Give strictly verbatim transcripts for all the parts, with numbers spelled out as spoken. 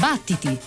Battiti!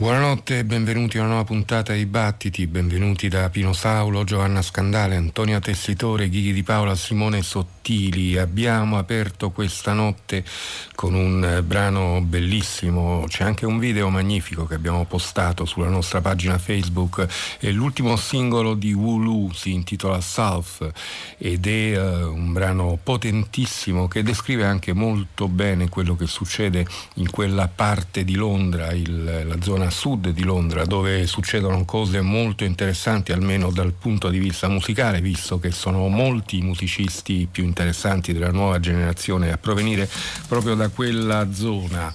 Buonanotte e benvenuti a una nuova puntata di Battiti, benvenuti da Pino Saulo, Giovanna Scandale, Antonia Tessitore, Ghigi Di Paola, Simone Sottili. Abbiamo aperto questa notte con un brano bellissimo, c'è anche un video magnifico che abbiamo postato sulla nostra pagina Facebook, è l'ultimo singolo di Wu Lu, si intitola South ed è uh, un brano potentissimo che descrive anche molto bene quello che succede in quella parte di Londra, il, la zona a sud di Londra, dove succedono cose molto interessanti almeno dal punto di vista musicale, visto che sono molti i musicisti più interessanti della nuova generazione a provenire proprio da quella zona.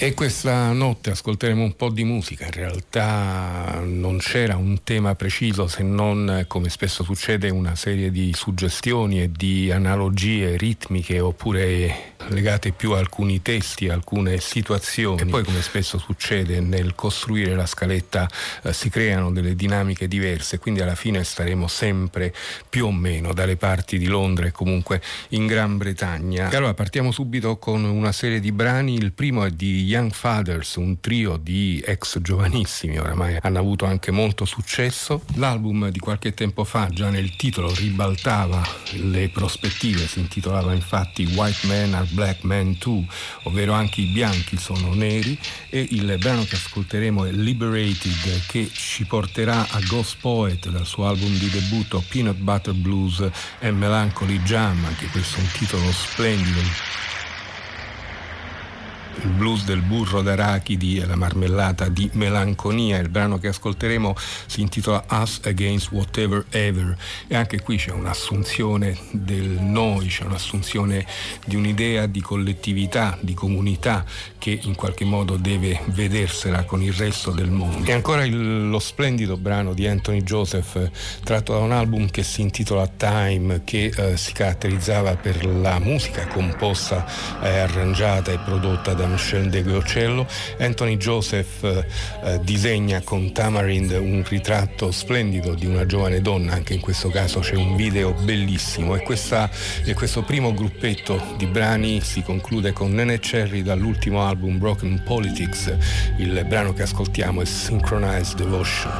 E questa notte ascolteremo un po' di musica. In realtà non c'era un tema preciso, se non, come spesso succede, una serie di suggestioni e di analogie ritmiche, oppure legate più a alcuni testi, a alcune situazioni. E poi, come spesso succede, nel costruire la scaletta eh, si creano delle dinamiche diverse, quindi alla fine staremo sempre più o meno dalle parti di Londra e comunque in Gran Bretagna. E allora partiamo subito con una serie di brani. Il primo è di Young Fathers, un trio di ex giovanissimi, oramai hanno avuto anche molto successo. L'album di qualche tempo fa già nel titolo ribaltava le prospettive, si intitolava infatti White Men Are Black Men Too, ovvero anche i bianchi sono neri, e il brano che ascolteremo è Liberated, che ci porterà a Ghost Poet dal suo album di debutto Peanut Butter Blues e Melancholy Jam, anche questo è un titolo splendido. Il blues del burro d'arachidi e la marmellata di melanconia. Il brano che ascolteremo si intitola Us Against Whatever Ever, e anche qui c'è un'assunzione del noi, c'è un'assunzione di un'idea di collettività, di comunità, che in qualche modo deve vedersela con il resto del mondo. E ancora il, lo splendido brano di Anthony Joseph, tratto da un album che si intitola Time, che eh, si caratterizzava per la musica composta, eh, arrangiata e prodotta da Michel de Giocello. Anthony Joseph eh, disegna con Tamarind un ritratto splendido di una giovane donna, anche in questo caso c'è un video bellissimo, e, questa, e questo primo gruppetto di brani si conclude con Nene Cherry dall'ultimo album Broken Politics. Il brano che ascoltiamo è Synchronized Devotion.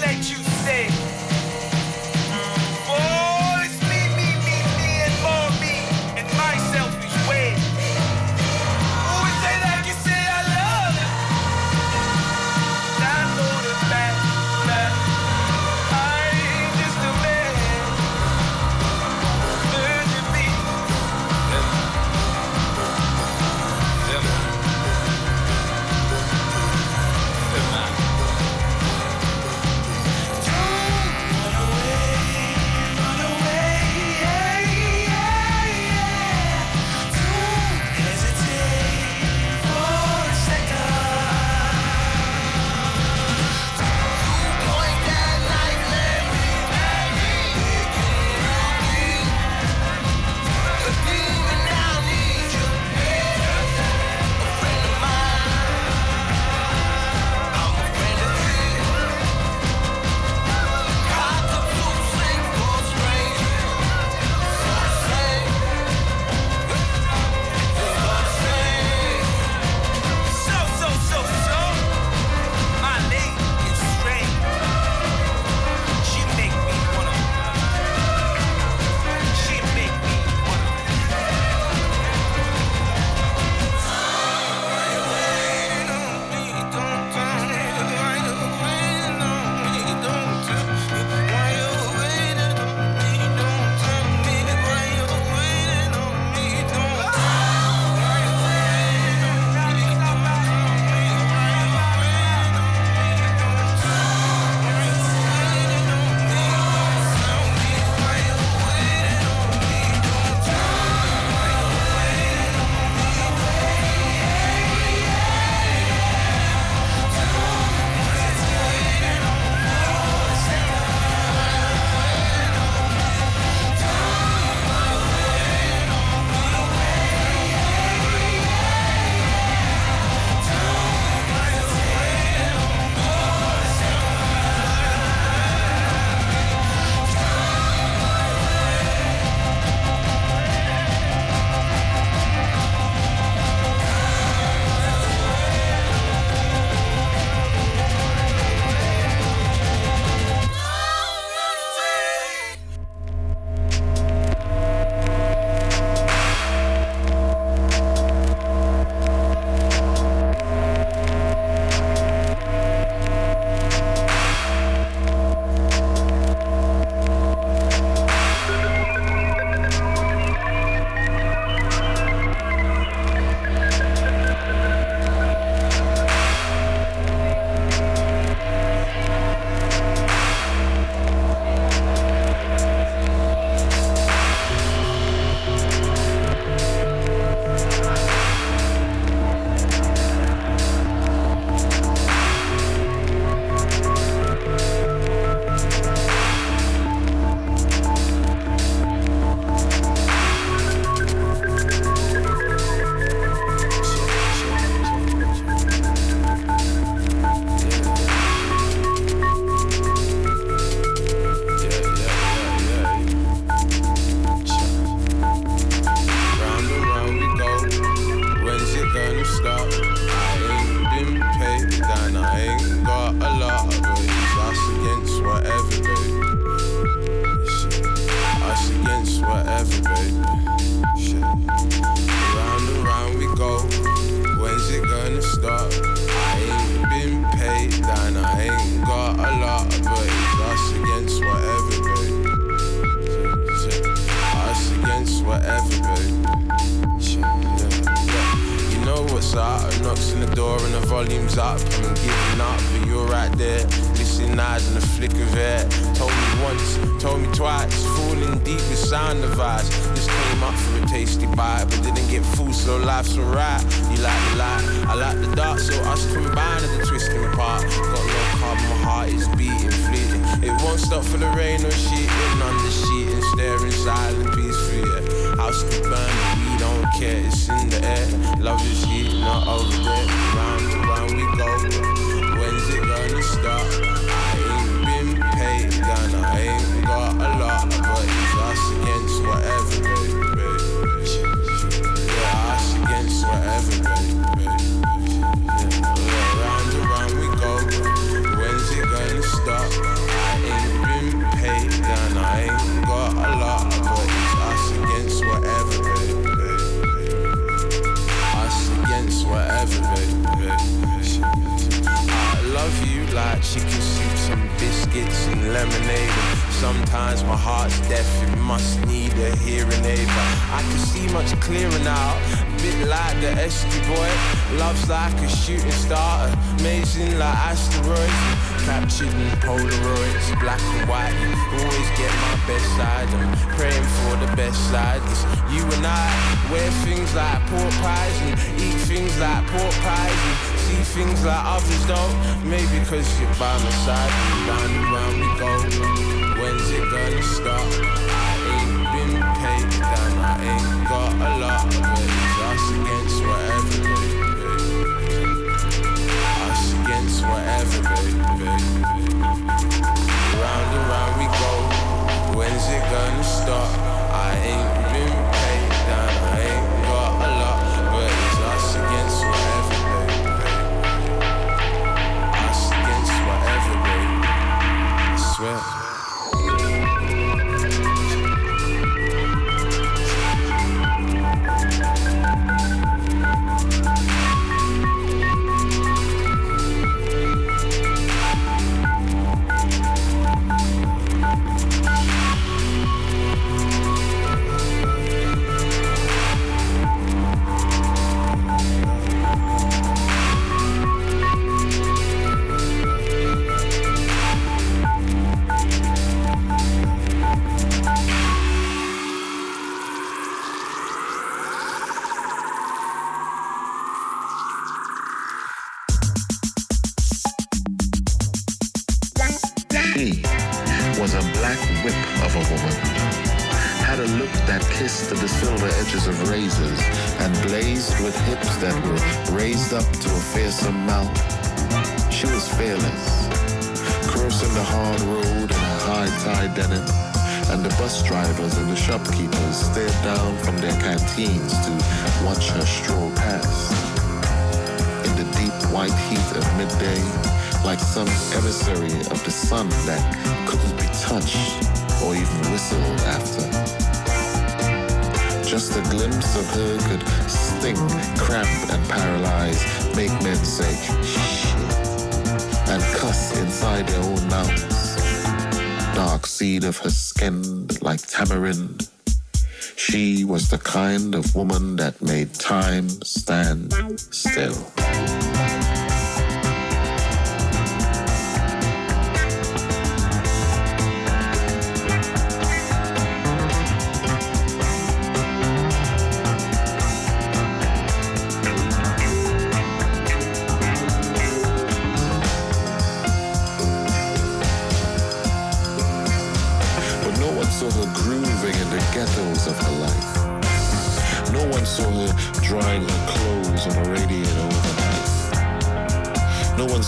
Let you say volumes up and I'm giving up, but you're right there, missing eyes and a flick of air. Told me once, told me twice, falling deep with sound of eyes. Just came up for a tasty bite, but didn't get full, so life's alright. You like the light, I like the dark, so us combined are the twisting apart. Got no carbon, my heart is beating, fleeting. It won't stop for the rain or sheeting, under sheeting, staring silent, peacefully. House could burn, we don't care, it's in the air. Love is here, not over there. Round and round we go. When's it gonna stop? I ain't been paid, and I ain't got a lot, but it's us against whatever, baby, baby. Yeah, us against whatever, baby, baby. Yeah, round and round we go. When's it gonna stop? I ain't been paid, and I ain't got a lot, but it's us against whatever, baby. Whatever, baby, baby. I love you like chicken soup, some biscuits and lemonade. Sometimes my heart's deaf, it must need a hearing aid. But I can see much clearer now, a bit like the Esky boy. Love's like a shooting star, amazing like asteroids. Captured in Polaroids, black and white. Always get my best side, I'm praying for the best side. It's you and I wear things like pork pies and eat things like pork pies and see things like others don't. Maybe cause you're by my side. Round and round we go. When's it gonna stop? I ain't been paid down, I ain't got a lot, but it's us against whatever, baby. Us against whatever, baby, baby. Round and round we go. When's it gonna stop? I ain't been paid down, I ain't got a lot, but it's us against whatever, baby, baby. Us against whatever, baby. I swear. Of her skin like tamarind, she was the kind of woman that made time stand still.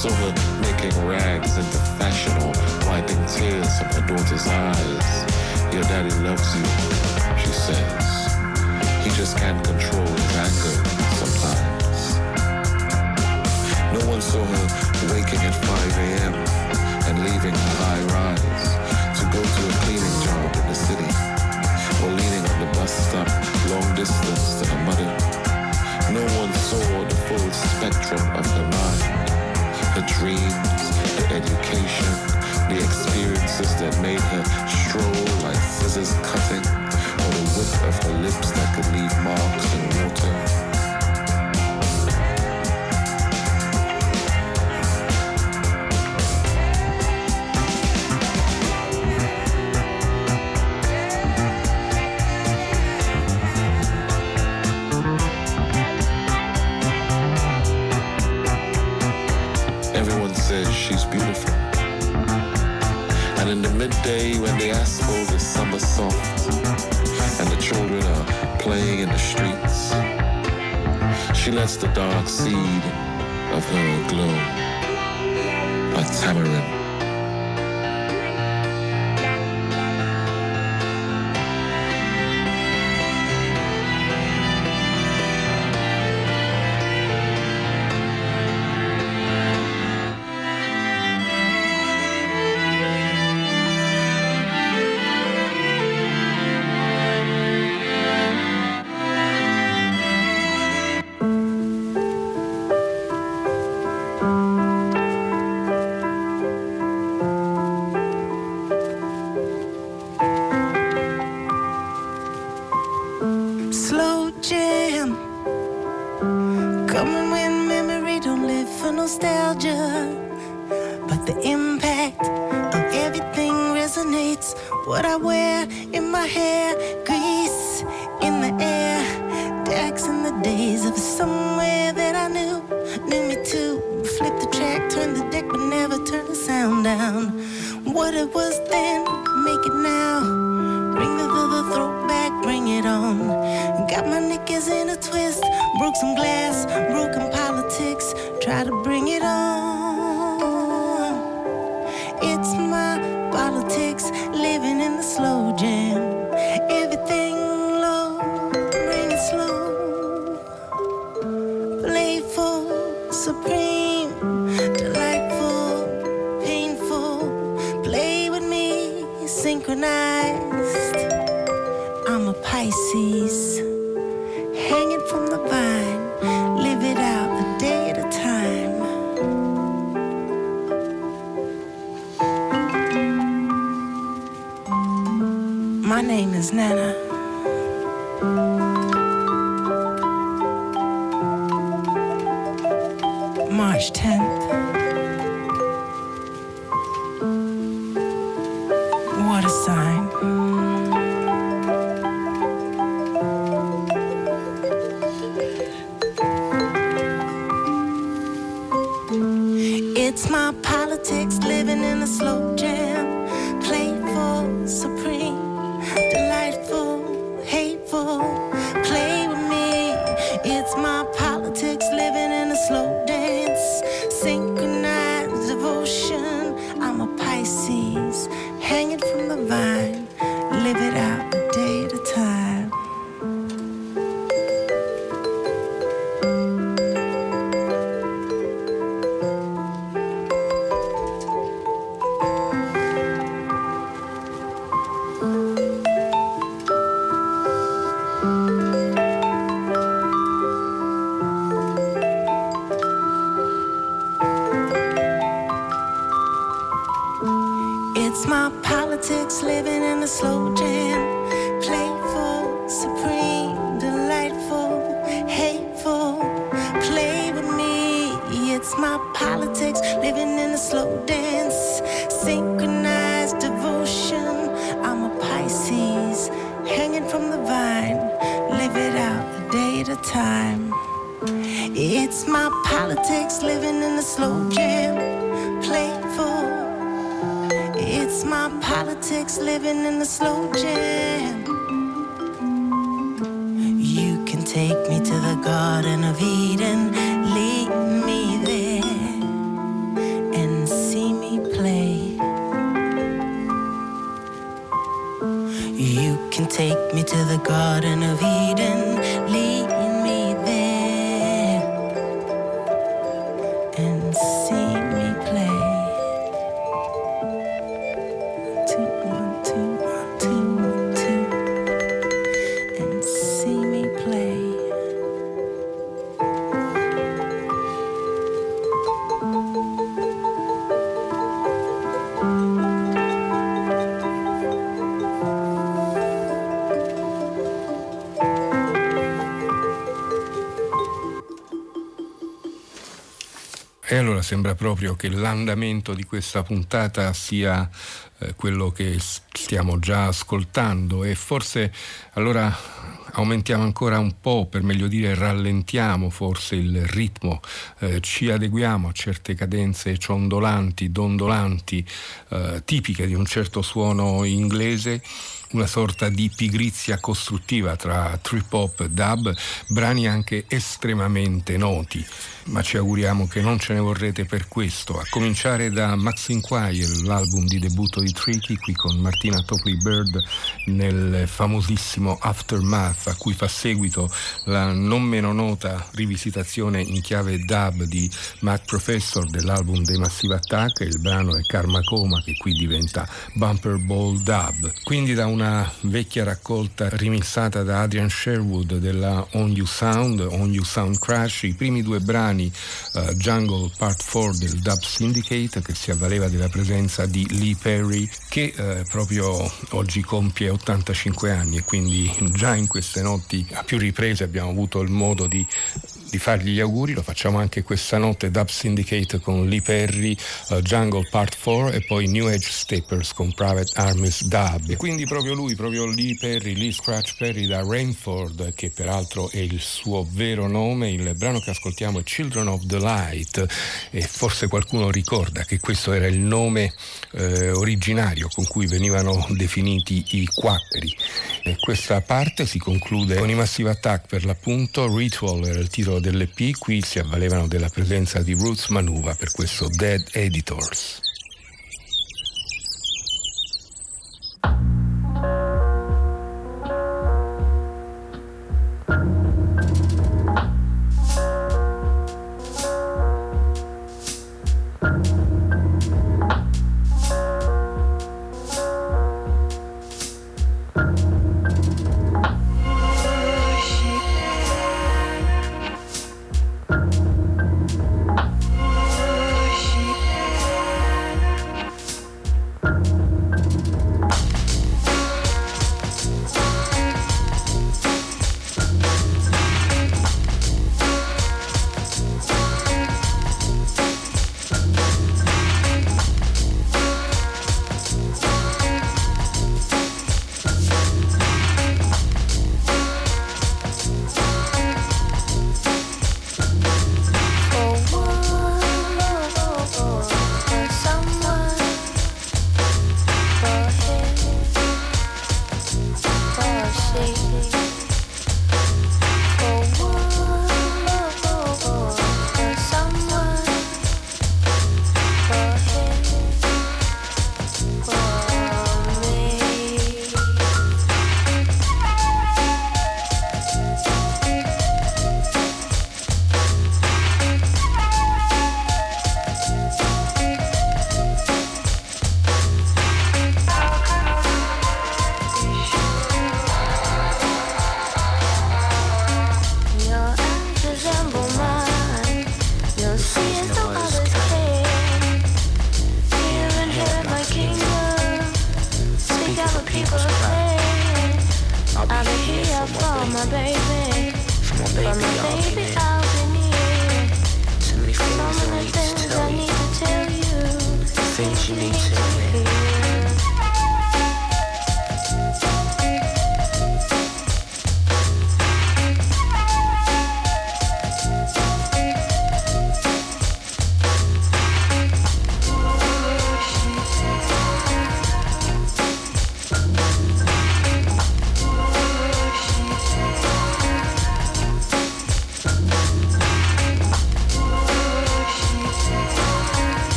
Saw her making rags into fashion or wiping tears from her daughter's eyes. Your daddy loves you, she says. He just can't control his anger sometimes. No one saw her waking at five a.m. and leaving her high rise to go to a cleaning job in the city or leaning on the bus stop long distance to her mother. No one saw the full spectrum of her mind. Her dreams, the education, the experiences that made her stroll like scissors cutting, or the whip of her lips that could leave marks in water. soft, and the children are playing in the streets. She lets the dark seed of her glow, a tamarind. E allora sembra proprio che l'andamento di questa puntata sia eh, quello che stiamo già ascoltando, e forse allora aumentiamo ancora un po', per meglio dire rallentiamo forse il ritmo, eh, ci adeguiamo a certe cadenze ciondolanti, dondolanti, eh, tipiche di un certo suono inglese, una sorta di pigrizia costruttiva tra trip hop e dub, brani anche estremamente noti, ma ci auguriamo che non ce ne vorrete per questo, a cominciare da Max Inquiry, l'album di debutto di Tricky, qui con Martina Topley Bird nel famosissimo Aftermath, a cui fa seguito la non meno nota rivisitazione in chiave dub di Mac Professor dell'album dei Massive Attack, e il brano è Karma Coma, che qui diventa Bumper Ball Dub. Quindi da una vecchia raccolta remixata da Adrian Sherwood della On You Sound, On You Sound Crash, i primi due brani uh, Jungle Part quattro del Dub Syndicate, che si avvaleva della presenza di Lee Perry, che eh, proprio oggi compie ottantacinque anni, e quindi già in queste notti a più riprese abbiamo avuto il modo di di fargli gli auguri. Lo facciamo anche questa notte, Dub Syndicate con Lee Perry, uh, Jungle Part quattro, e poi New Age Steppers con Private Armies Dub. E quindi proprio lui, proprio Lee Perry, Lee Scratch Perry da Rainford, che peraltro è il suo vero nome, il brano che ascoltiamo è Children of the Light, e forse qualcuno ricorda che questo era il nome eh, originario con cui venivano definiti i quaccheri. E questa parte si conclude con i Massive Attack, per l'appunto. Ritual era il titolo dell'E P, qui si avvalevano della presenza di Roots Manuva per questo Dead Editors.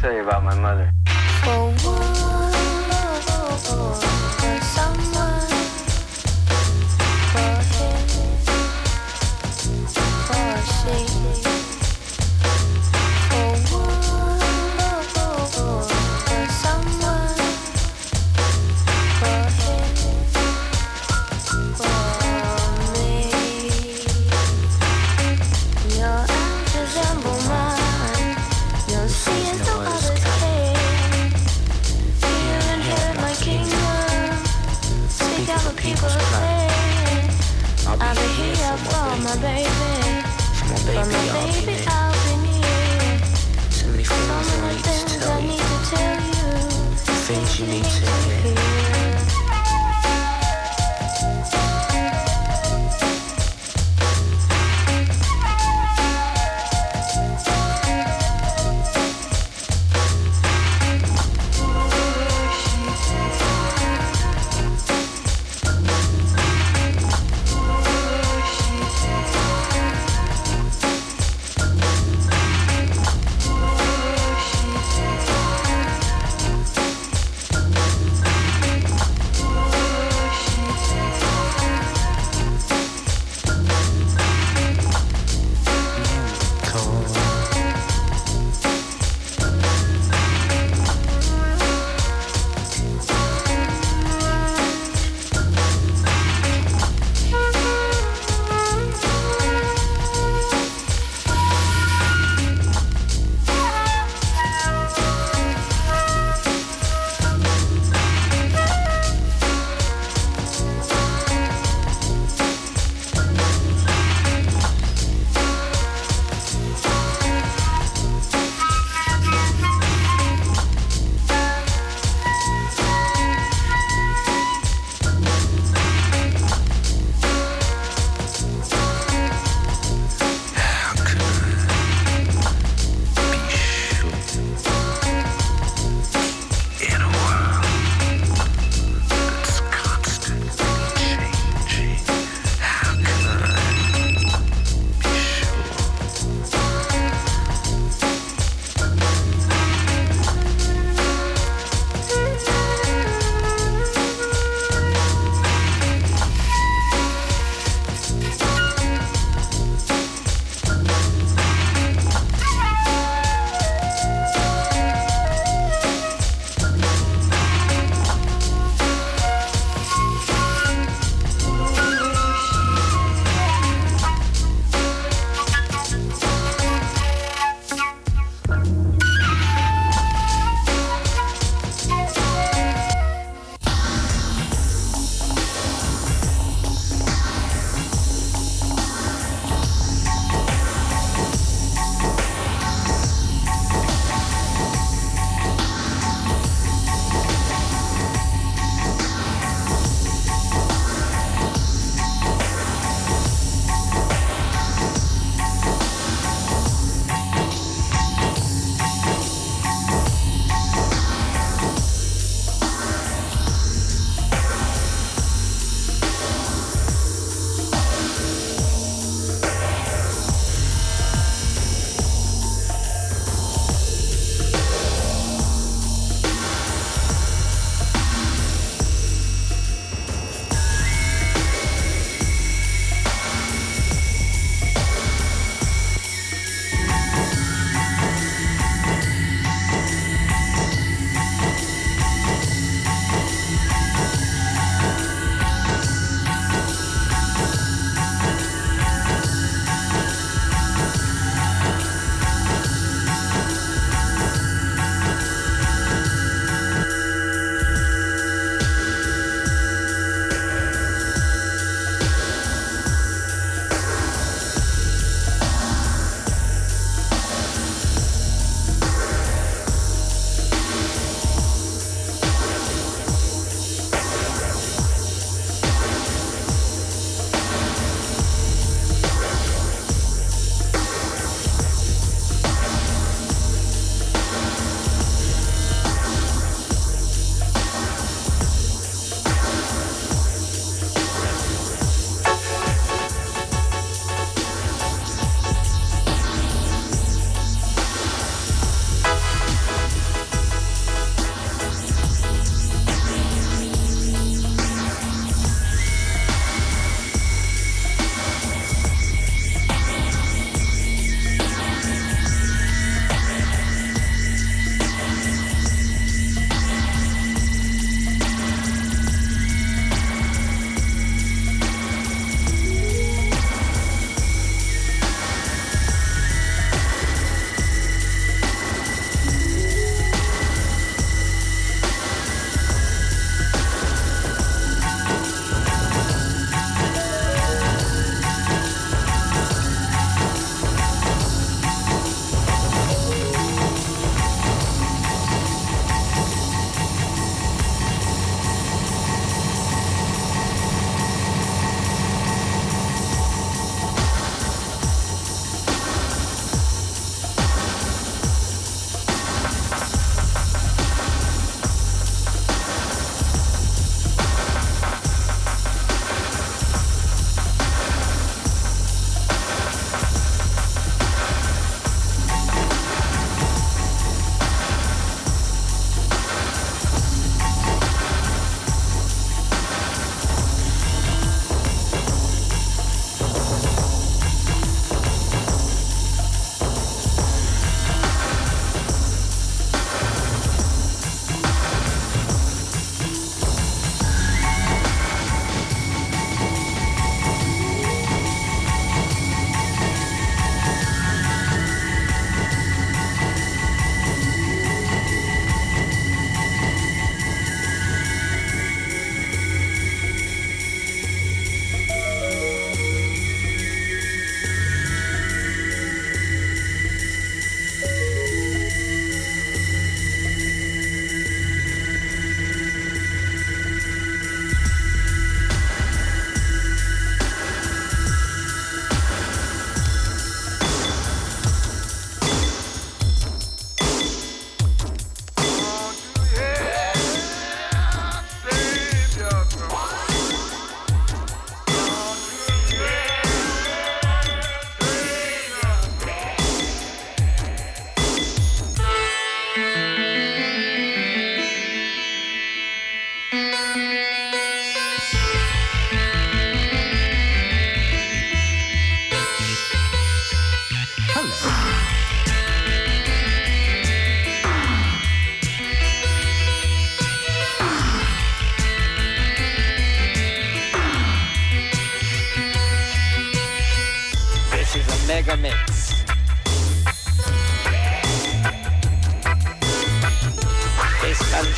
tell you about my mother. For once, there's someone for him, for she. For once, there's someone for him, for me. Your eyes resemble mine. You'll see as no other can. You inherit my kingdom. Speak out what people say. I'll be here for my baby. For my baby, I'll be near. So many things I need to tell you. Things you need to hear.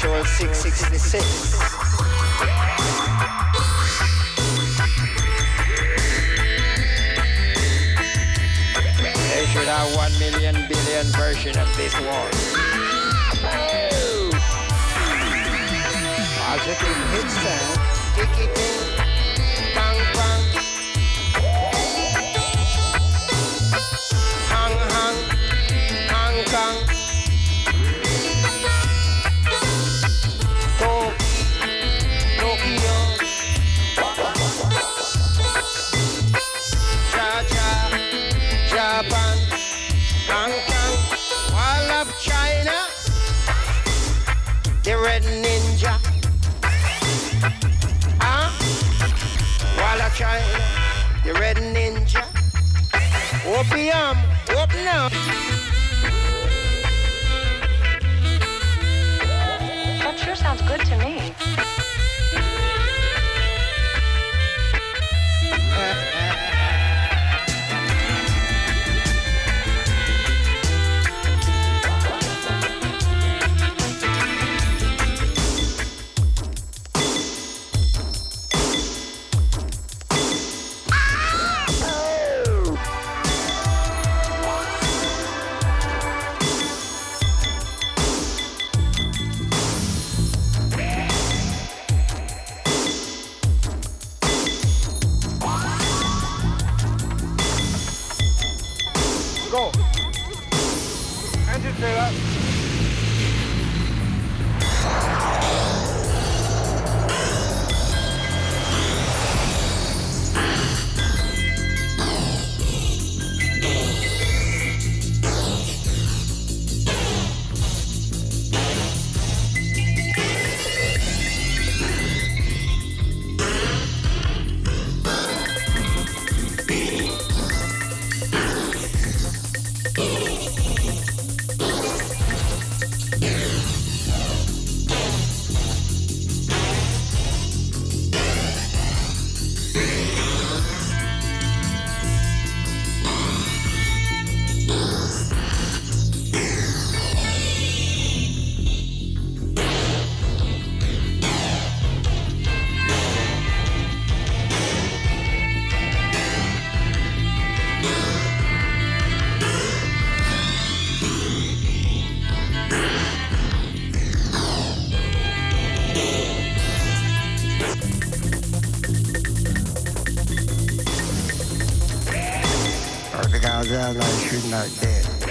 Joel six sixty-six. Should have one million billion version of this one. Positive hit sound. Tiki ting, bang bang. Hang hang, hang kang. Tok, Tokyo. Cha cha, Japan. Hong Kong, all of China, the Red Ninja. Huh? All of China, the Red Ninja. Opium, open up. That sure sounds good to me.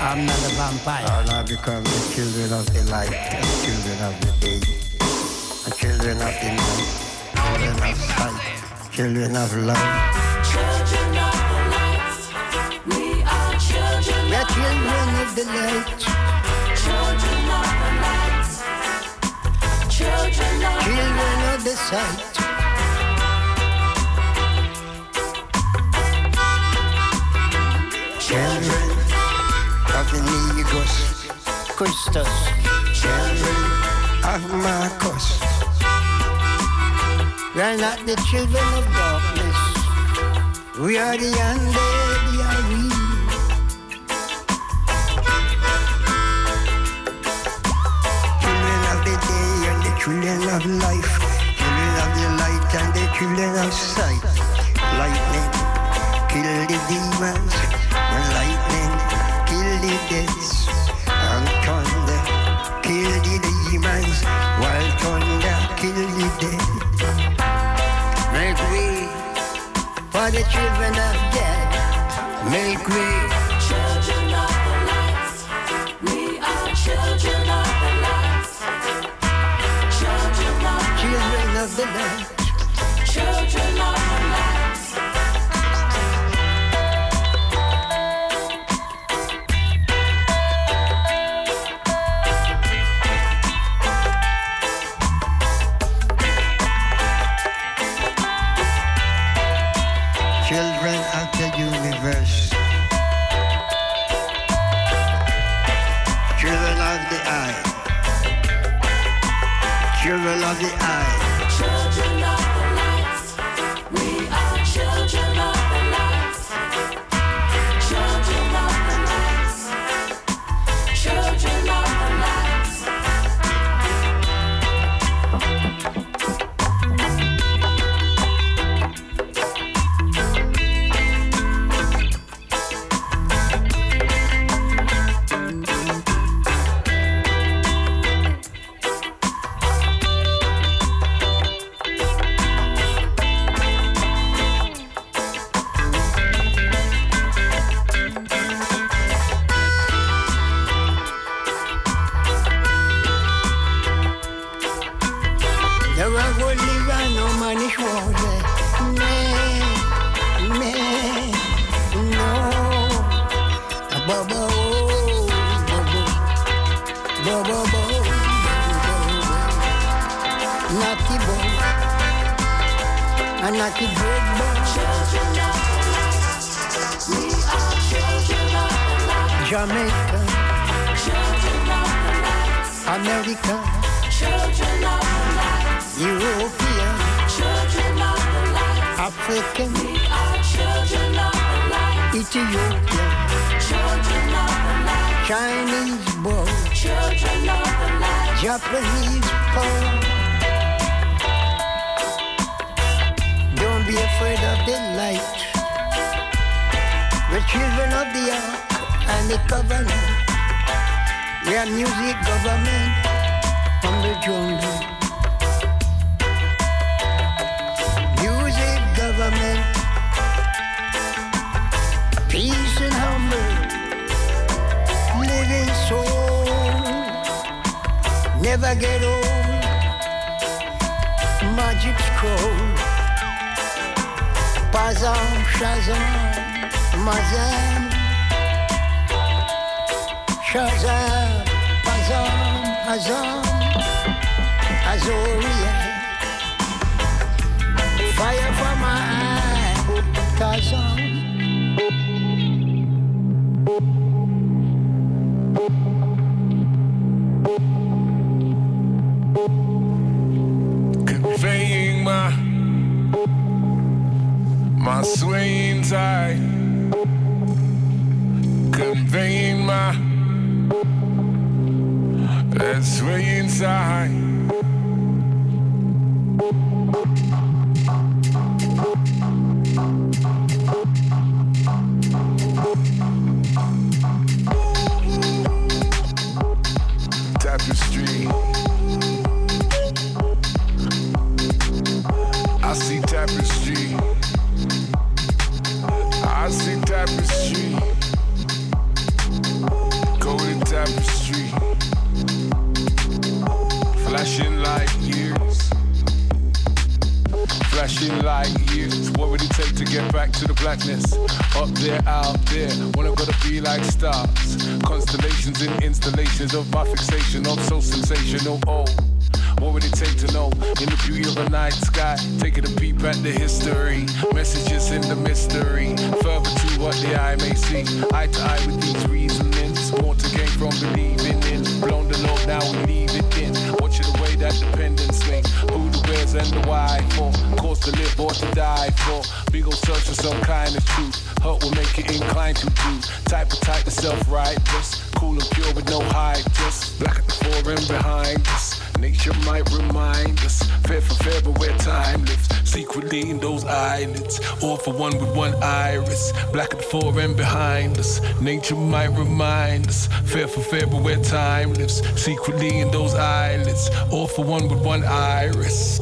I'm not a vampire. I'll not become the children of the light, the children of the day, the children of the night, children of sight, children of love. Children of the light, we are children of the light. We're children of the light. Children of the light, children of the light. Children of the sight. Children of the Negus, Christus, children of Marcus. We are not the children of darkness. We are the undead, are we? Children of the day and the children of life. Children of the light and the children of sight. Lightning, kill the demons. Lightning, kill the deaths, and thunder, kill the demons, while thunder, kill the dead. Make way for the children of death. Make way. Children of the light, we are children of the light. Children of the children light. Of the light. Children of the light. Jamaica, children of the night. America, children of the night. European, children of the night. African, we are children of the night. Ethiopian, children of the night. Chinese boy, children of the night. Japanese boy, don't be afraid of the light. The children of the earth. And the government, we are music government from the jungle. Music government, peace and humble, living soul, never get old, magic scroll, Pazam, Shazam, Mazam. Shazam, Azam, Azam, Azoria. Fire from my eye, Tazam. Conveying my, my swaying tide. Conveying my. Let's sway inside. Tapestry. I see tapestry. I see tapestry. Golden tapestry. Flashing like years, flashing like years. What would it take to get back to the blackness? Up there, out there, wanna gotta be like stars. Constellations and installations of my fixation, I'm so sensational. Oh, what would it take to know? In the beauty of a night sky, taking a peep at the history, messages in the mystery. Further to what the eye may see, eye to eye with these reasonings. More to gain from believing in. Blown the load, now we leave it in. That dependence link, who the where's and the why for, cause to live or to die for, big ol' search for some kind of truth, hurt will make you inclined to do, type of type of self-righteous, cool and pure with no high just black at the fore and behind us, nature might remind us, fair for fair but where time lives, secretly in those eyelids, all for one with one iris, black at the fore and behind us, nature might remind us, fair for fair but where time lives, secretly in those eyelids, all for one with one iris.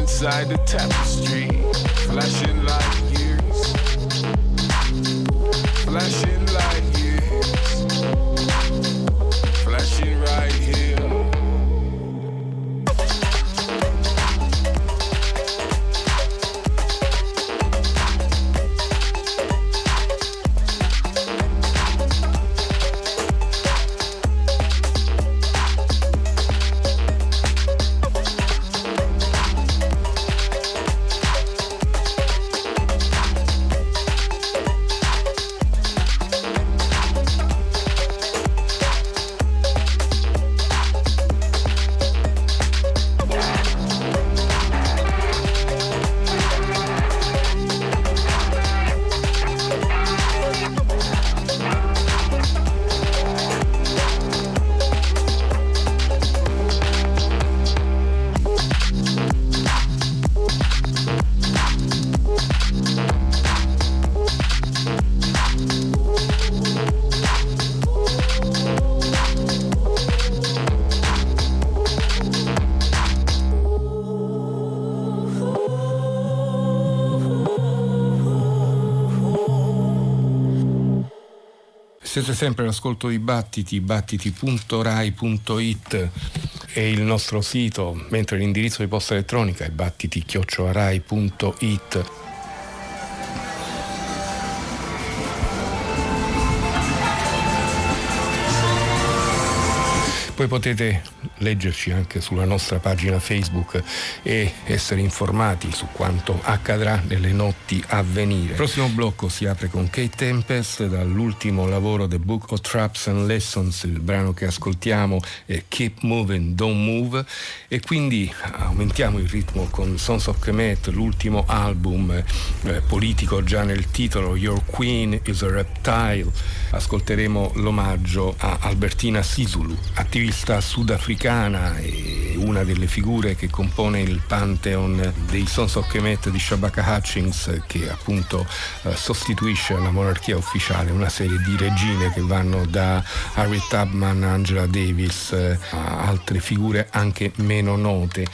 Inside the tapestry, flashing like years, flashing like years, flashing right here. Siete sempre all'ascolto di Battiti, battiti punto rai punto it è il nostro sito, mentre l'indirizzo di posta elettronica è battiti chiocciola rai punto it. Poi potete leggerci anche sulla nostra pagina Facebook e essere informati su quanto accadrà nelle notti a venire. Il prossimo blocco si apre con Kate Tempest dall'ultimo lavoro The Book of Traps and Lessons. Il brano che ascoltiamo è Keep Moving, Don't Move, e quindi aumentiamo il ritmo con Sons of Kemet, l'ultimo album eh, politico già nel titolo, Your Queen is a Reptile. Ascolteremo l'omaggio a Albertina Sisulu, attività sudafricana e una delle figure che compone il pantheon dei Sons of Kemet di Shabaka Hutchings, che appunto eh, sostituisce alla monarchia ufficiale una serie di regine che vanno da Harriet Tubman, Angela Davis eh, a altre figure anche meno note.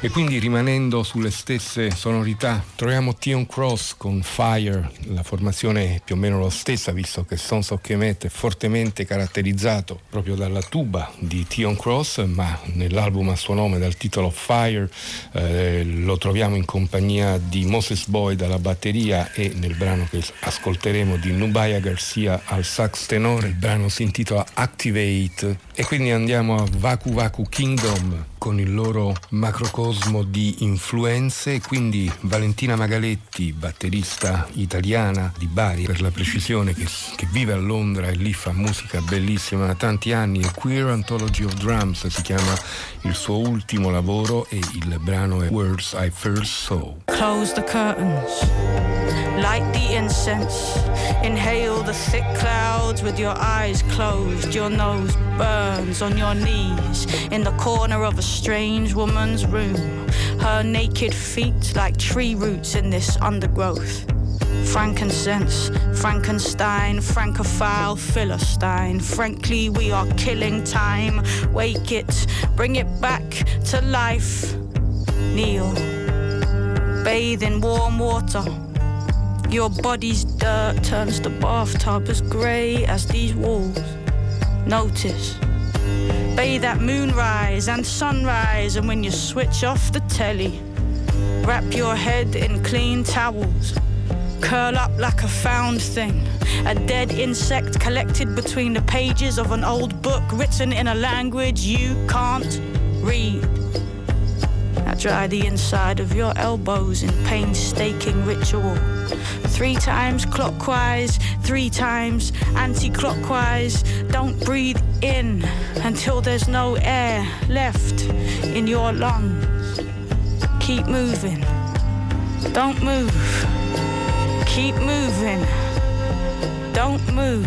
E quindi, rimanendo sulle stesse sonorità, troviamo Theon Cross con Fire. La formazione è più o meno la stessa, visto che Sons of Kemet è fortemente caratterizzato proprio dalla tuba di Theon Cross, ma nell'album a suo nome dal titolo Fire eh, lo troviamo in compagnia di Moses Boyd alla batteria e nel brano che ascolteremo di Nubya Garcia al sax tenore. Il brano si intitola Activate, e quindi andiamo a Vaku Vaku Kingdom con il loro macrocosmo di influenze. Quindi Valentina Magaletti, batterista italiana di Bari per la precisione, che, che vive a Londra e lì fa musica bellissima da tanti anni, e Queer Anthology of Drums si chiama il suo ultimo lavoro e il brano è Words I First Saw. Close the curtains, light the incense, inhale the thick clouds with your eyes closed, your nose burns, on your knees in the corner of a strange woman's room, her naked feet like tree roots in this undergrowth. Frankincense, Frankenstein, Francophile, Philistine. Frankly, we are killing time. Wake it, bring it back to life. Kneel, bathe in warm water. Your body's dirt turns the bathtub as grey as these walls. Notice. Bathe at moonrise and sunrise, and when you switch off the telly, wrap your head in clean towels. Curl up like a found thing, a dead insect collected between the pages of an old book written in a language you can't read. Now dry the inside of your elbows in painstaking ritual. Three times clockwise, three times anti-clockwise. Don't breathe in until there's no air left in your lungs. Keep moving. Don't move. Keep moving. Don't move.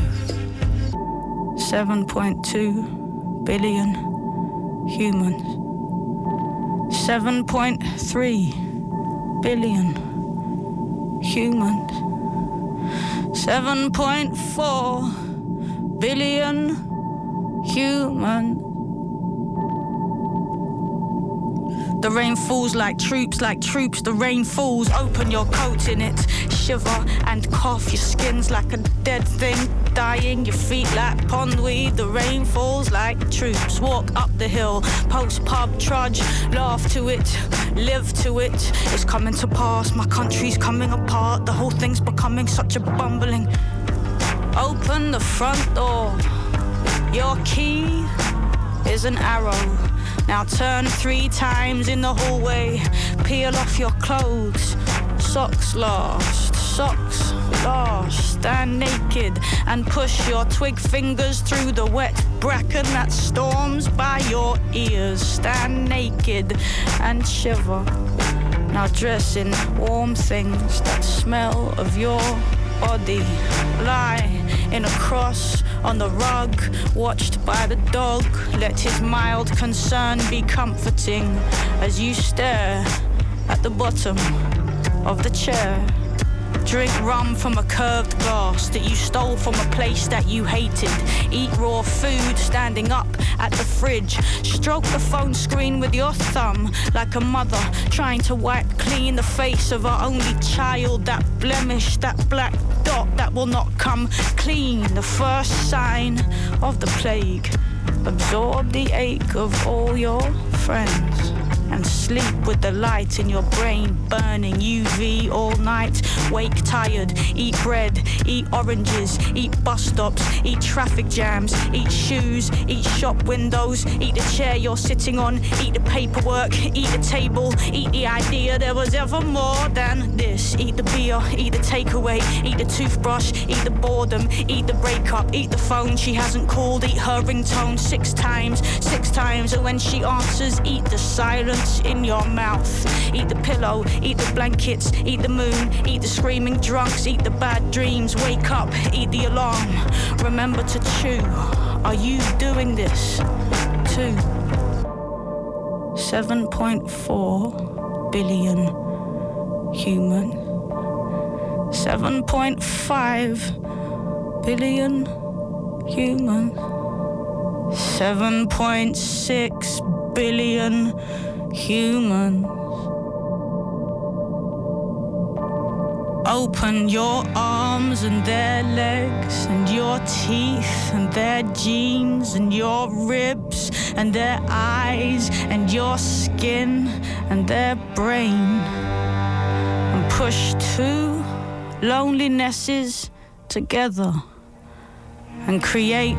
seven point two billion humans. seven point three billion humans. seven point four billion humans. The rain falls like troops, like troops. The rain falls, open your coat in it. Shiver and cough, your skin's like a dead thing dying, your feet like pondweed. The rain falls like troops. Walk up the hill, post pub trudge, laugh to it, live to it. It's coming to pass, my country's coming apart. The whole thing's becoming such a bumbling. Open the front door. Your key is an arrow. Now turn three times in the hallway. Peel off your clothes. Socks last, socks last. Stand naked and push your twig fingers through the wet bracken that storms by your ears. Stand naked and shiver. Now dress in warm things that smell of your body. Lie in a cross on the rug, watched by the dog. Let his mild concern be comforting as you stare at the bottom of the chair. Drink rum from a curved glass that you stole from a place that you hated. Eat raw food standing up at the fridge. Stroke the phone screen with your thumb like a mother trying to wipe clean the face of her only child. That blemish, that black dot that will not come clean. The first sign of the plague. Absorb the ache of all your friends. And sleep with the light in your brain burning U V all night. Wake tired, eat bread, eat oranges, eat bus stops, eat traffic jams, eat shoes, eat shop windows, eat the chair you're sitting on, eat the paperwork, eat the table, eat the idea there was ever more than this. Eat the beer, eat the takeaway, eat the toothbrush, eat the boredom, eat the breakup, eat the phone she hasn't called, eat her ringtone six times, six times, and when she answers, eat the silence in your mouth. Eat the pillow, eat the blankets, eat the moon, eat the screaming drunks, eat the bad dreams, wake up, eat the alarm, remember to chew. Are you doing this too? seven point four billion human, seven point five billion human, seven point six billion humans. Open your arms and their legs and your teeth and their jeans and your ribs and their eyes and your skin and their brain, and push two lonelinesses together and create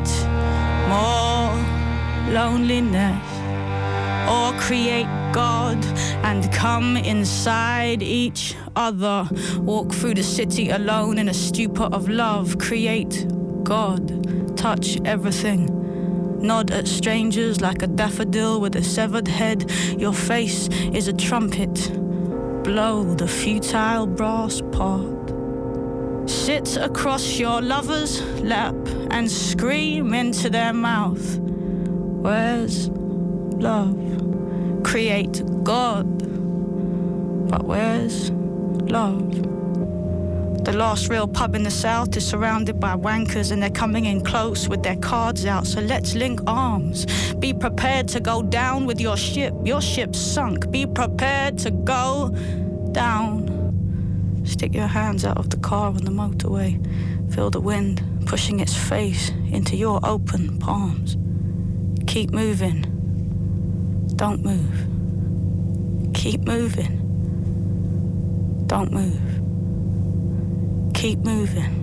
more loneliness, or create God and come inside each other. Walk through the city alone in a stupor of love. Create God. Touch everything. Nod at strangers like a daffodil with a severed head. Your face is a trumpet. Blow the futile brass part. Sit across your lover's lap and scream into their mouth. Where's love? Create God, but where's love? The last real pub in the south is surrounded by wankers and they're coming in close with their cards out, so let's link arms. Be prepared to go down with your ship, your ship's sunk. Be prepared to go down. Stick your hands out of the car on the motorway. Feel the wind pushing its face into your open palms. Keep moving. Don't move. Keep moving. Don't move. Keep moving.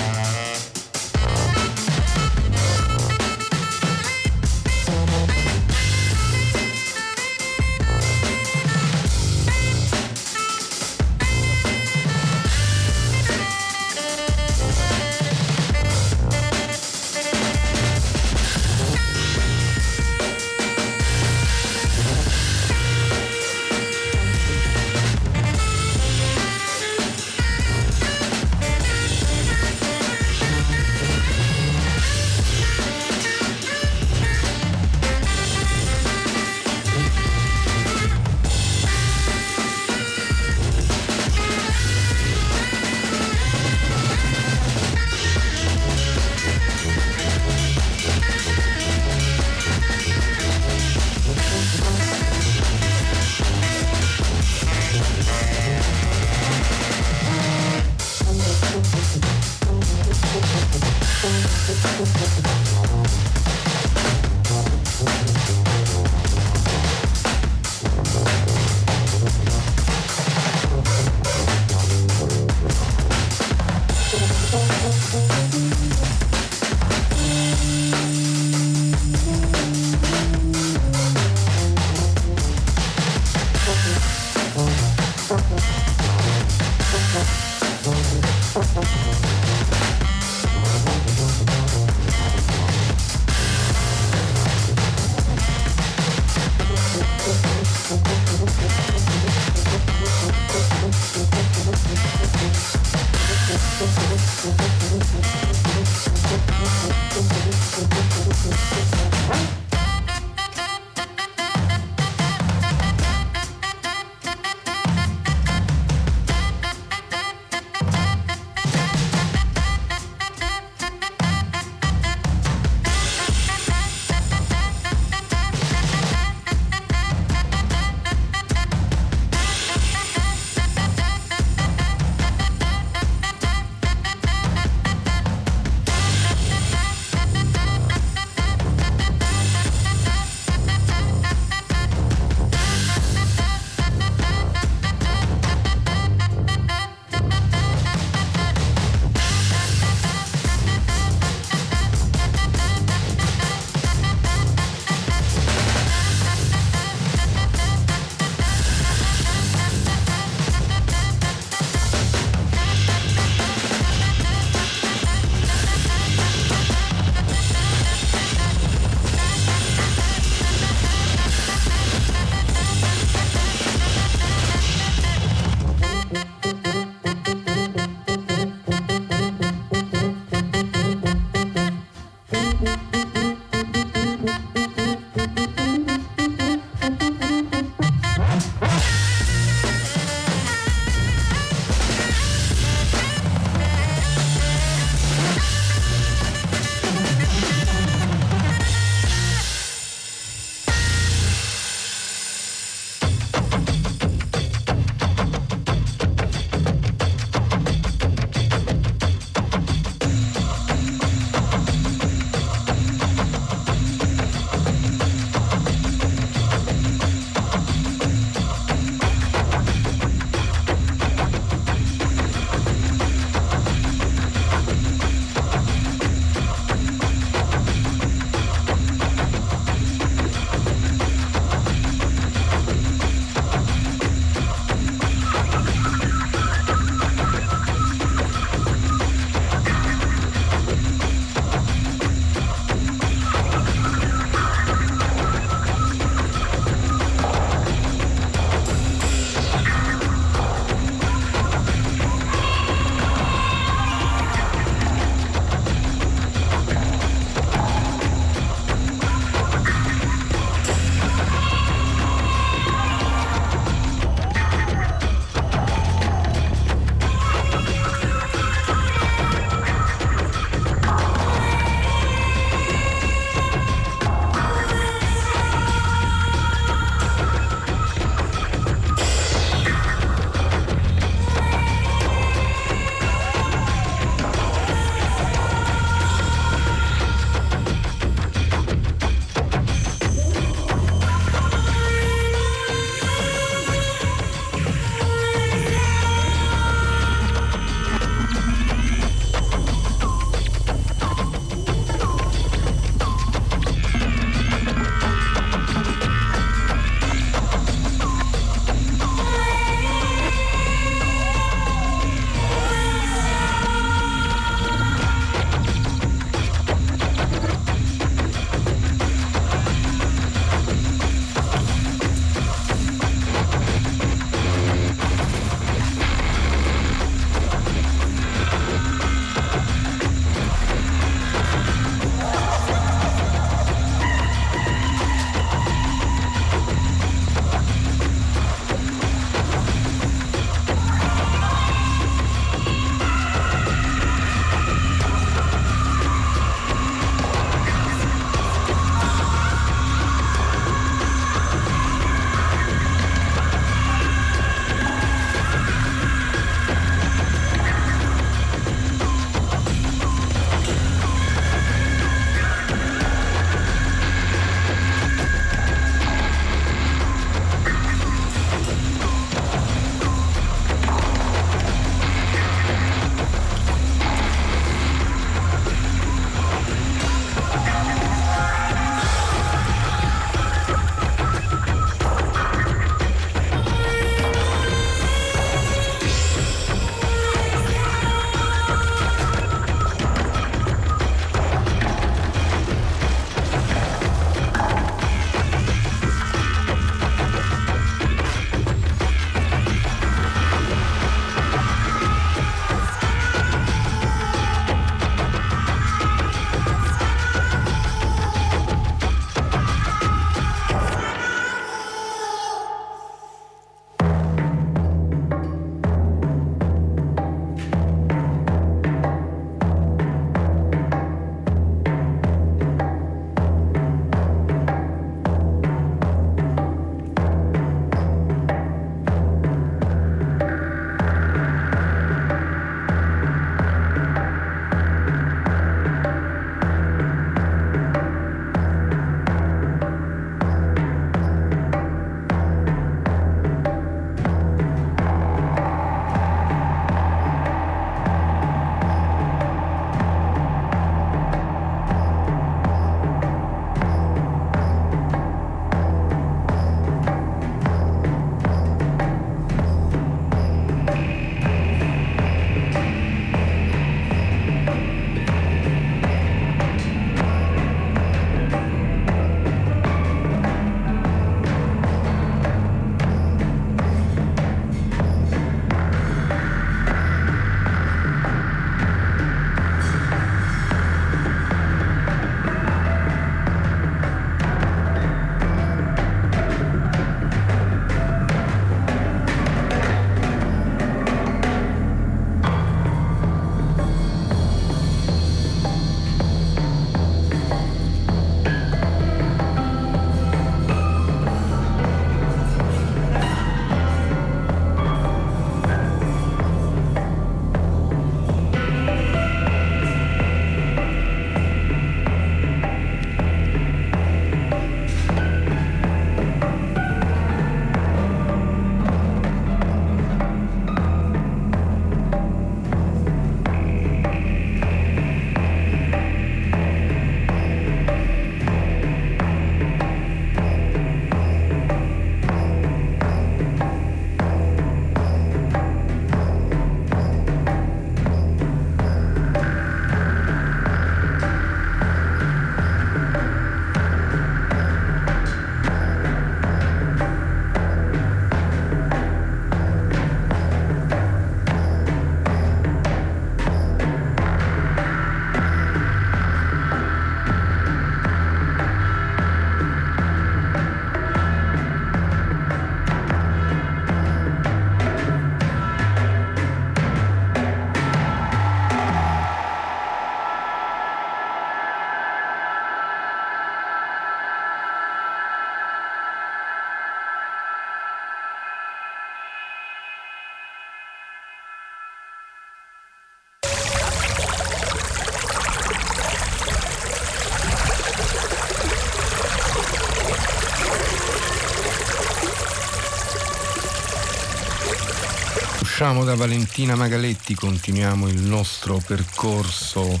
usciamo da Valentina Magaletti, continuiamo il nostro percorso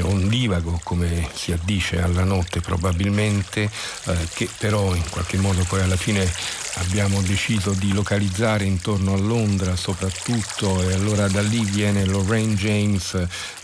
ondivago, come si addice alla notte probabilmente, eh, che però in qualche modo poi alla fine abbiamo deciso di localizzare intorno a Londra soprattutto, e allora da lì viene Lorraine James.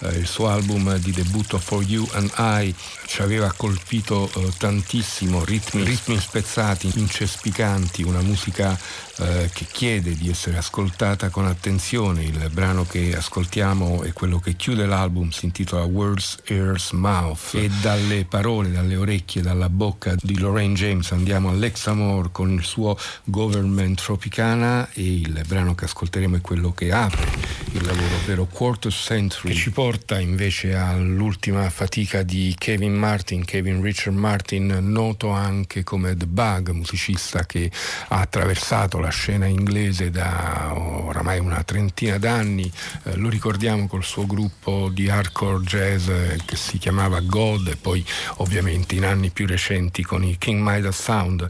Eh, il suo album di debutto For You and I ci aveva colpito eh, tantissimo, ritmi, ritmi spezzati, incespicanti, una musica eh, che chiede di essere ascoltata con attenzione. Il brano che ascoltiamo è quello che chiude l'album, si intitola Words Ears Mouth, e dalle parole, dalle orecchie, dalla bocca di Lorraine James andiamo all'Examore con il suo Government Tropicana, e il brano che ascolteremo è quello che apre il lavoro, ovvero Quarter Century, che ci porta invece all'ultima fatica di Kevin Martin, Kevin Richard Martin, noto anche come The Bug, musicista che ha attraversato la scena inglese da oramai una trentina d'anni. Eh, lo ricordiamo col suo gruppo di hardcore jazz che si chiamava God, e poi ovviamente in anni più recenti con i King Midas Sound.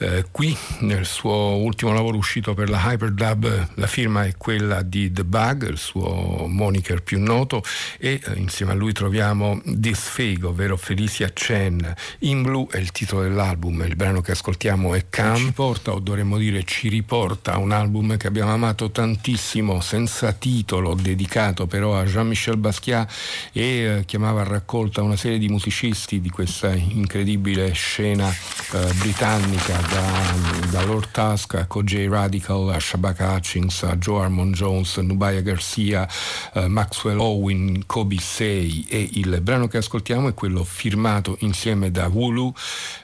Eh, qui nel suo ultimo lavoro uscito per la Hyperdub la firma è quella di The Bug, il suo moniker più noto, e eh, insieme a lui troviamo This Fig, ovvero Felicia Chen. In Blu è il titolo dell'album, il brano che ascoltiamo è Cam, ci porta, o dovremmo dire ci riporta, a un album che abbiamo amato tantissimo, senza titolo, dedicato però a Jean-Michel Basquiat, e eh, chiamava a raccolta una serie di musicisti di questa incredibile scena eh, britannica, da, da Lord Tusk a Kojay Radical, a Shabaka Hutchings, a Joe Harmon Jones, Nubya Garcia, eh, Maxwell Owen, Kobe Say, e il brano che ascoltiamo è quello firmato insieme da Wu Lu,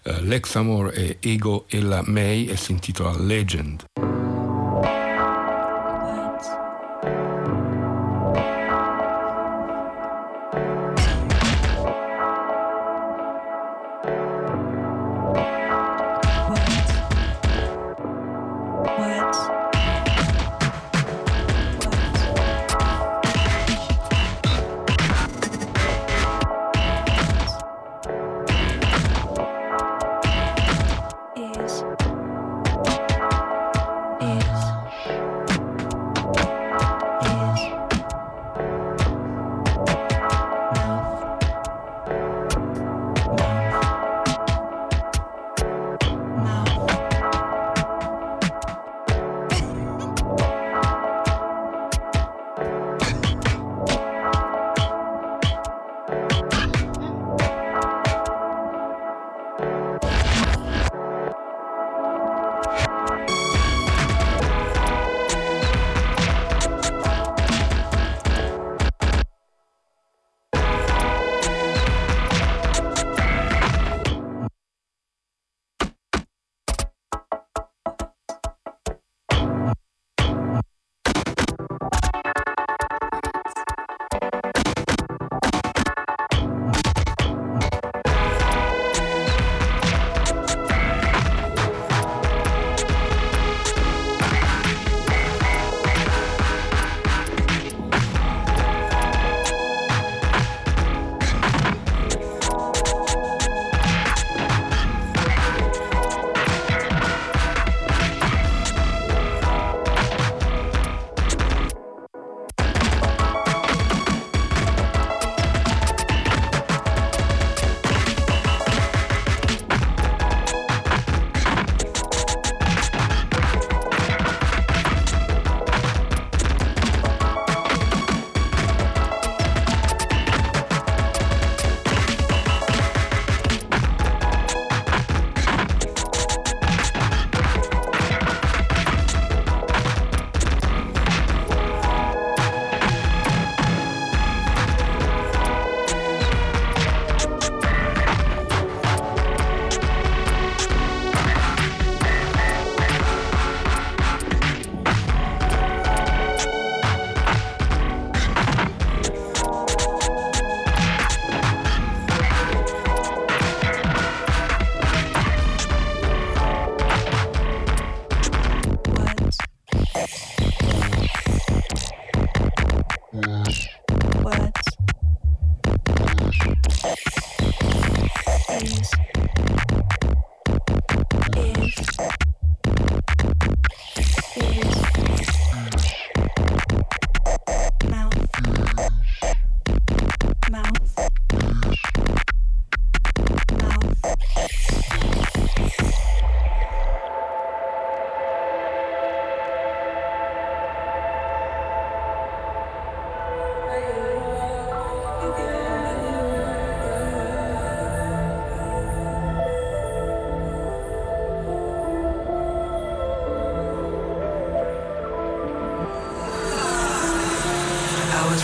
eh, Lexamore e Ego Ella May, e si intitola Legend.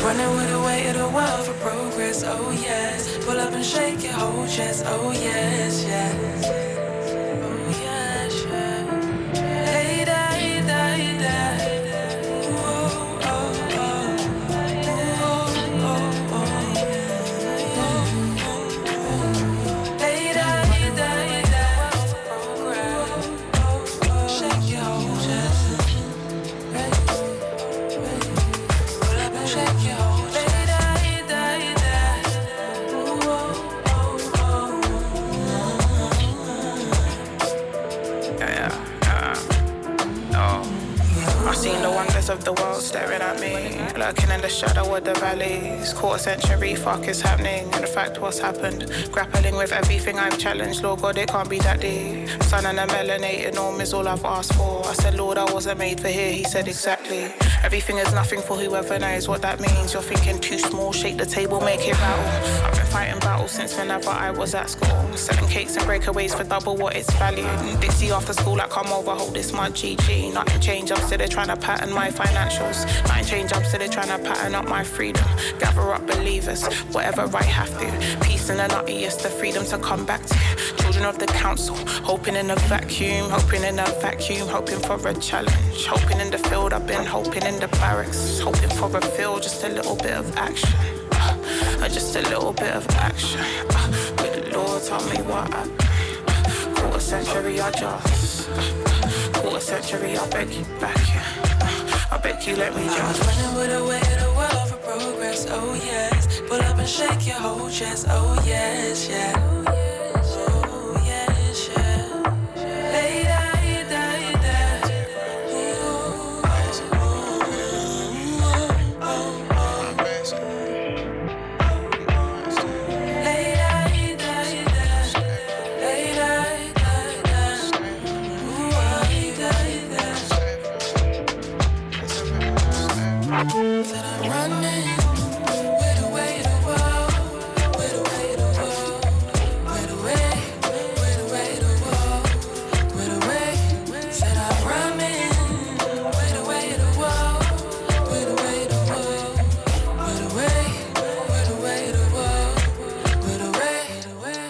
Running with the weight of the world for progress, oh yes. Pull up and shake your whole chest, oh yes, yes. Oh yes, yes. Hey, da, hey, da, hey, da. Ooh, oh, oh, oh. Ooh, oh, oh, oh. Ooh, oh, oh. Hey, da, hey, da, hey, da. Ooh, oh, oh. Shake your whole chest. Of the world staring at me, lurking in the shadow of the valleys. Quarter century, fuck is happening, and the fact what's happened. Grappling with everything I've challenged, Lord God, it can't be that deep. Sun and a melanated norm is all I've asked for. I said, Lord, I wasn't made for here, he said exactly. Everything is nothing for whoever knows what that means. You're thinking too small, shake the table, make it rattle. I've been fighting battles since whenever I was at school. Selling cakes and breakaways for double what it's valued. Dixie after school, I come over, hold this my G G. Nothing change, I'm still there trying to pattern my financials. Nothing change, I'm still there trying to pattern up my freedom. Gather up believers, whatever I have to. Peace in the nutty, yes, the freedom to come back to. Children of the council, hoping in a vacuum, hoping in a vacuum, hoping for a challenge. Hoping in the field, I've been hoping in the barracks, hoping for a feel, just a little bit of action. Uh, just a little bit of action. Uh, but the Lord taught me what I. Uh, quarter century, I just. Uh, quarter century, I beg you back, yeah. I bet you let me just. I was running with the weight of the world for progress, oh yes. Pull up and shake your whole chest, oh yes, yeah. Oh yes, yeah. Lay down, lay down, lay down. Ooh, oh, oh, oh, oh. Lay down, lay down, lay down. Lay down, lay down. Ooh, oh, lay down, lay down. That I'm running with the weight of the world, with the weight of the world, with the weight, with the weight of the world, with the weight. Said I'm running with the weight of the world, with the weight of the world, with the weight, with the weight of the world, with the weight.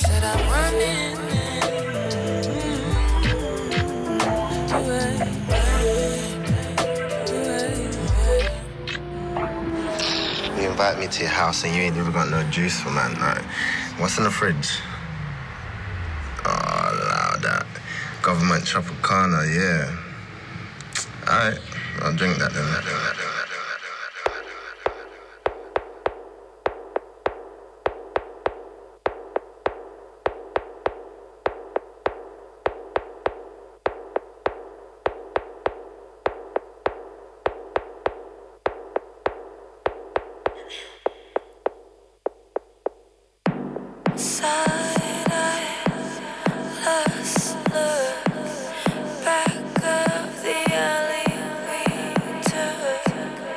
Said I'm running with the weight. Invite me to your house and you ain't even got no juice for man, no. What's in the fridge? Oh, that Government Tropicana, yeah. Alright, I'll drink that then, that, that, that. Back of the alley we took.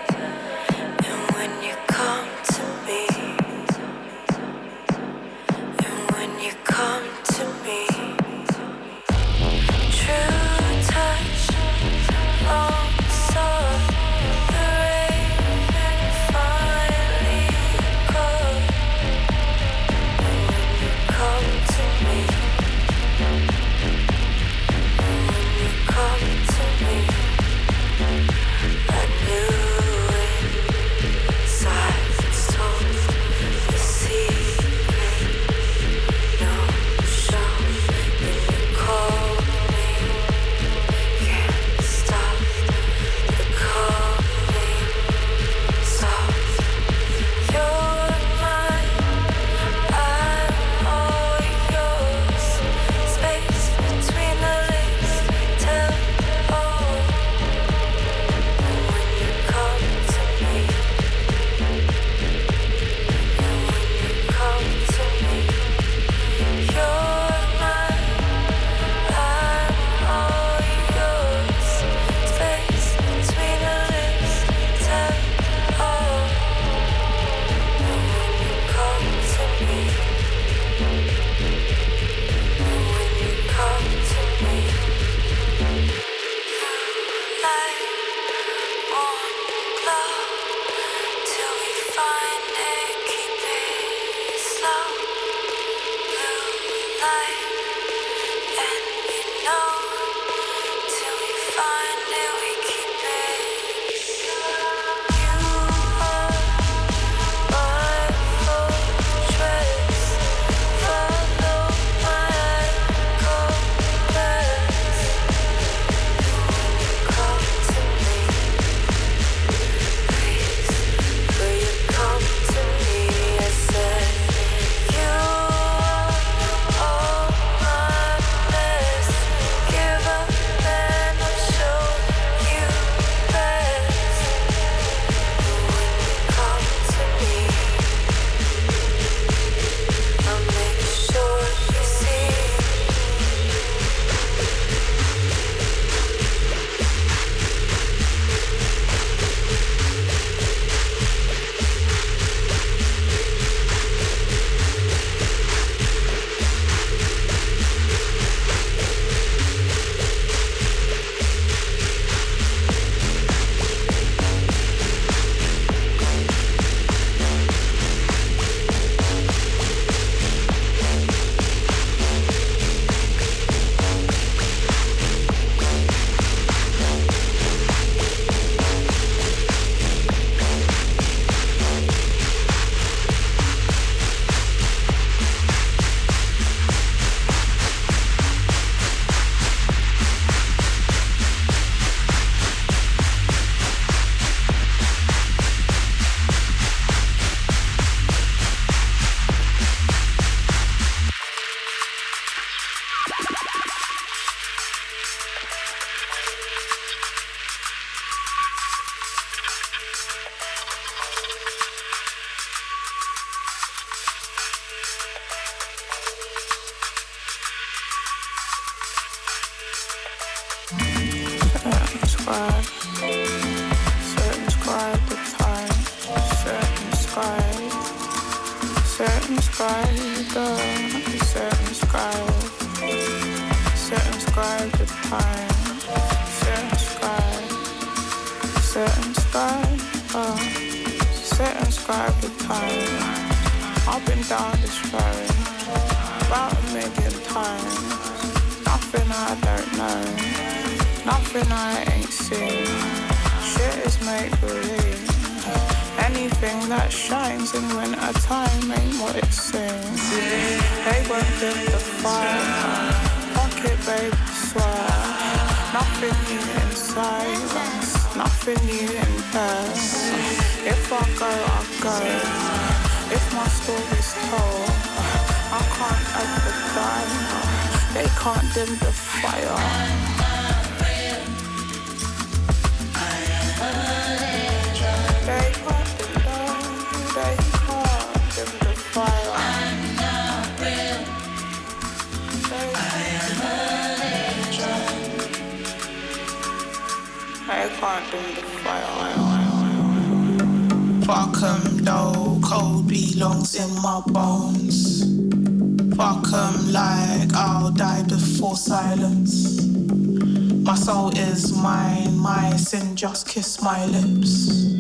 Just kiss my lips.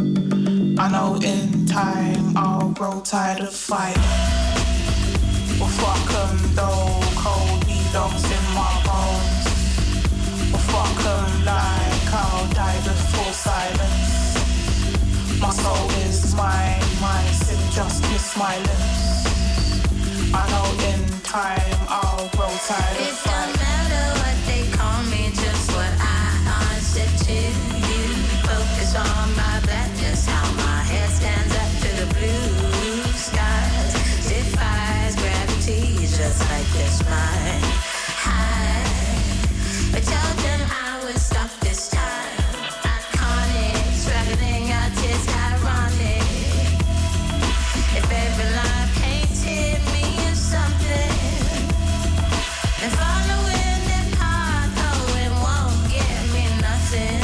I know in time I'll grow tired of fighting. Well, fuck 'em though, cold belongs in my bones. Well, fuck 'em like I'll die before silence. My soul is mine, my sin just kiss my lips. I know in time I'll grow tired of fighting. It don't matter what they call me, just what I answer to. Focus on my blackness, how my head stands up to the blue skies. Defies gravity, just like this mine. High, but tell them I would stop this time. Iconic, struggling artist, ironic. If every line painted me in something, then following that path, though it won't get me nothing.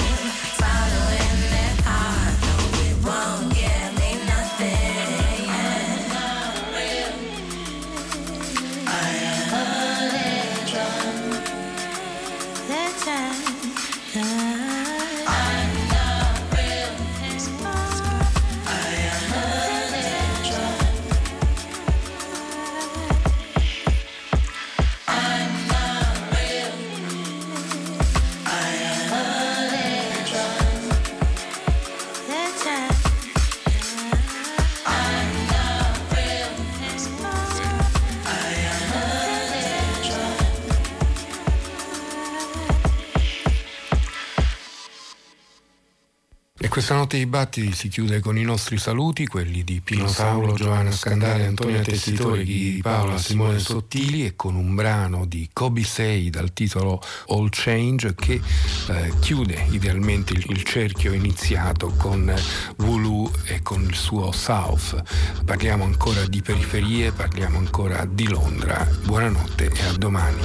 Questa notte di battiti si chiude con i nostri saluti, quelli di Pino Saulo, Giovanna Scandale, Antonia Tessitore, Ghigi Di Paola, Simone Sottili, e con un brano di Kobe Say dal titolo All Change che eh, chiude idealmente il, il cerchio iniziato con Wu Lu e con il suo South. Parliamo ancora di periferie, parliamo ancora di Londra. Buonanotte e a domani.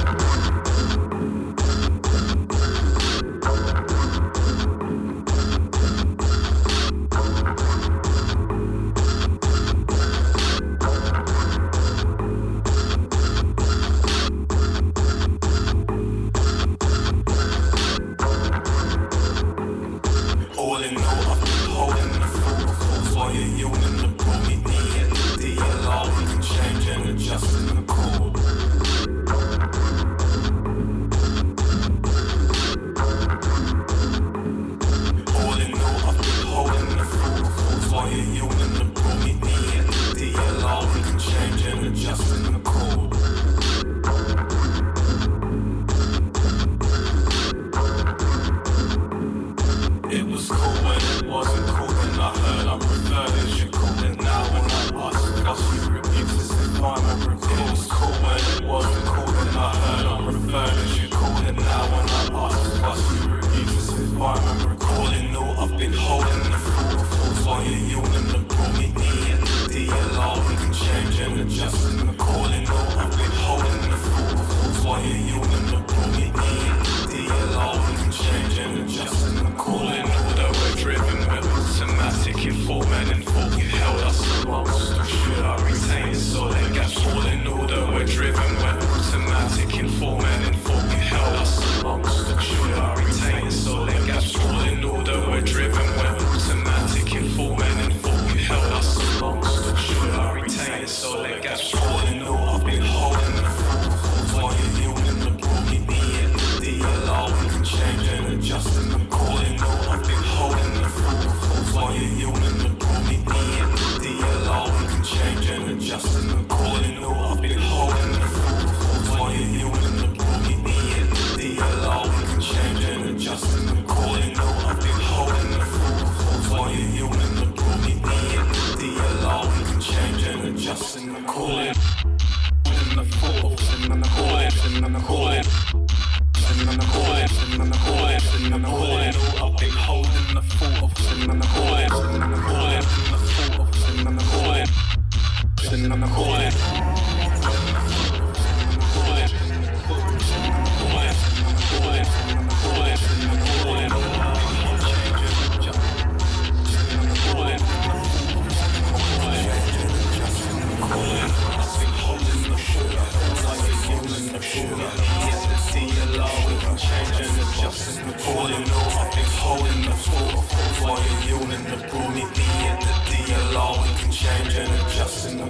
Just in the cold.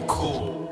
Cool.